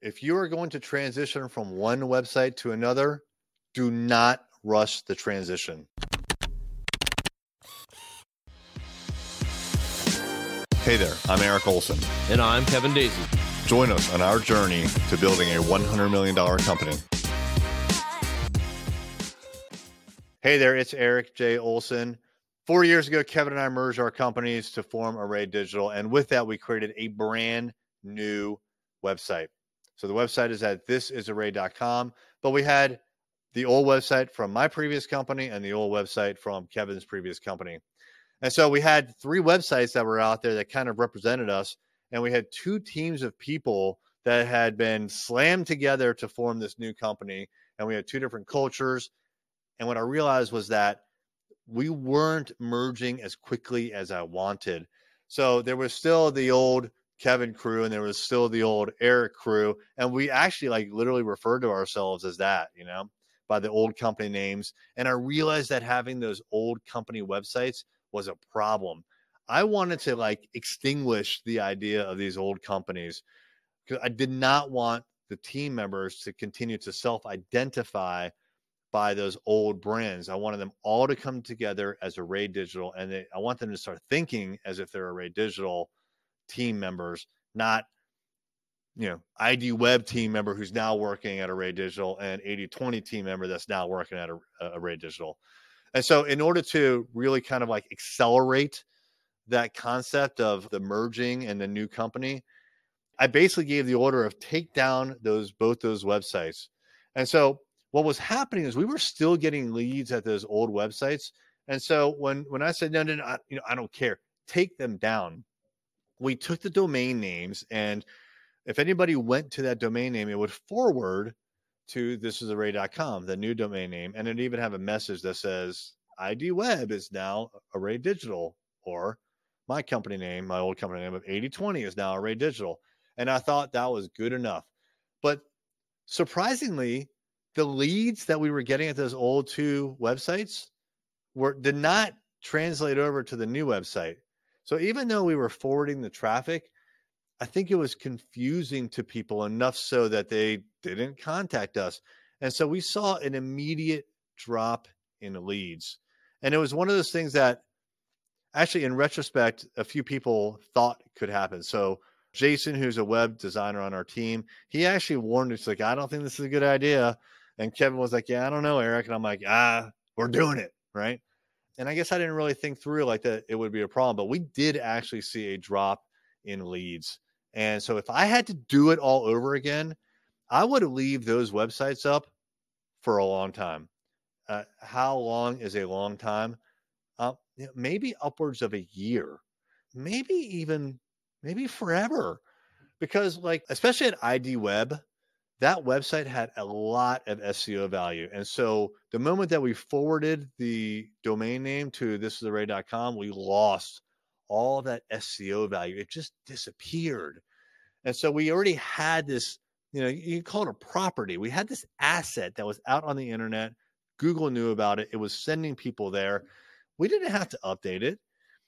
If you are going to transition from one website to another, do not rush the transition. Hey there, I'm Eric Olson. And I'm Kevin Daisy. Join us on our journey to building a $100 million company. Hey there, it's Eric J. Olson. 4 years ago, Kevin and I merged our companies to form Array Digital. And with that, we created a brand new website. So the website is at thisisarray.com. But we had the old website from my previous company and the old website from Kevin's previous company. And so we had three websites that were out there that kind of represented us. And we had two teams of people that had been slammed together to form this new company. And we had two different cultures. And what I realized was that we weren't merging as quickly as I wanted. So there was still the old Kevin crew and there was still the old Eric crew. And we actually literally referred to ourselves as that, by the old company names. And I realized that having those old company websites was a problem. I wanted to extinguish the idea of these old companies because I did not want the team members to continue to self-identify by those old brands. I wanted them all to come together as Array Digital, and I want them to start thinking as if they're Array Digital team members, not ID Web team member who's now working at Array Digital and 80/20 team member that's now working at Array Digital. And so in order to really kind of accelerate that concept of the merging and the new company, I basically gave the order of take down both those websites. And so what was happening is we were still getting leads at those old websites. And so when I said, no, I don't care, take them down. We took the domain names, and if anybody went to that domain name, it would forward to thisisarray.com, the new domain name, and it'd even have a message that says ID Web is now Array Digital, or my company name, my old company name of 80/20 is now Array Digital. And I thought that was good enough. But surprisingly, the leads that we were getting at those old two websites did not translate over to the new website. So even though we were forwarding the traffic, I think it was confusing to people enough so that they didn't contact us. And so we saw an immediate drop in leads. And it was one of those things that actually, in retrospect, a few people thought could happen. So Jason, who's a web designer on our team, he actually warned us, I don't think this is a good idea. And Kevin was like, yeah, I don't know, Eric. And I'm like, we're doing it, right? And I guess I didn't really think through that it would be a problem, but we did actually see a drop in leads. And so if I had to do it all over again, I would leave those websites up for a long time. How long is a long time? Maybe upwards of a year, maybe forever. Because especially at ID Web, that website had a lot of SEO value. And so the moment that we forwarded the domain name to thisisarray.com, we lost all that SEO value. It just disappeared. And so we already had this, you can call it a property. We had this asset that was out on the internet. Google knew about it. It was sending people there. We didn't have to update it.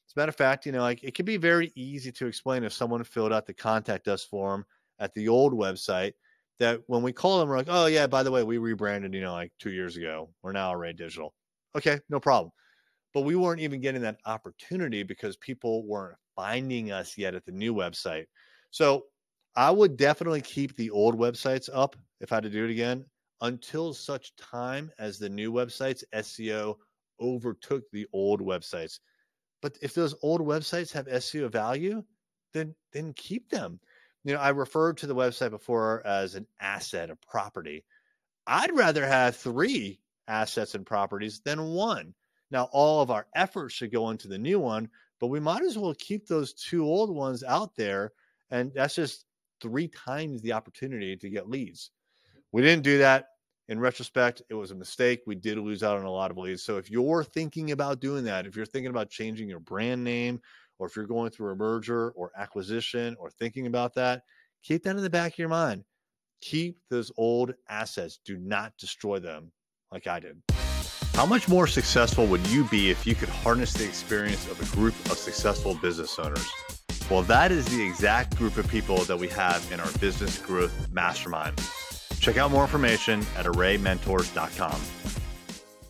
As a matter of fact, it could be very easy to explain if someone filled out the contact us form at the old website that when we call them, we're like, oh yeah, by the way, we rebranded, 2 years ago. We're now Array Digital. Okay, no problem. But we weren't even getting that opportunity because people weren't finding us yet at the new website. So I would definitely keep the old websites up if I had to do it again until such time as the new websites SEO overtook the old websites. But if those old websites have SEO value, then keep them. I referred to the website before as an asset, a property. I'd rather have three assets and properties than one. Now, all of our efforts should go into the new one, but we might as well keep those two old ones out there. And that's just 3 times the opportunity to get leads. We didn't do that. In retrospect, it was a mistake. We did lose out on a lot of leads. So if you're thinking about doing that, if you're thinking about changing your brand name, or if you're going through a merger or acquisition or thinking about that, keep that in the back of your mind. Keep those old assets. Do not destroy them like I did. How much more successful would you be if you could harness the experience of a group of successful business owners? Well, that is the exact group of people that we have in our Business Growth Mastermind. Check out more information at arraymentors.com.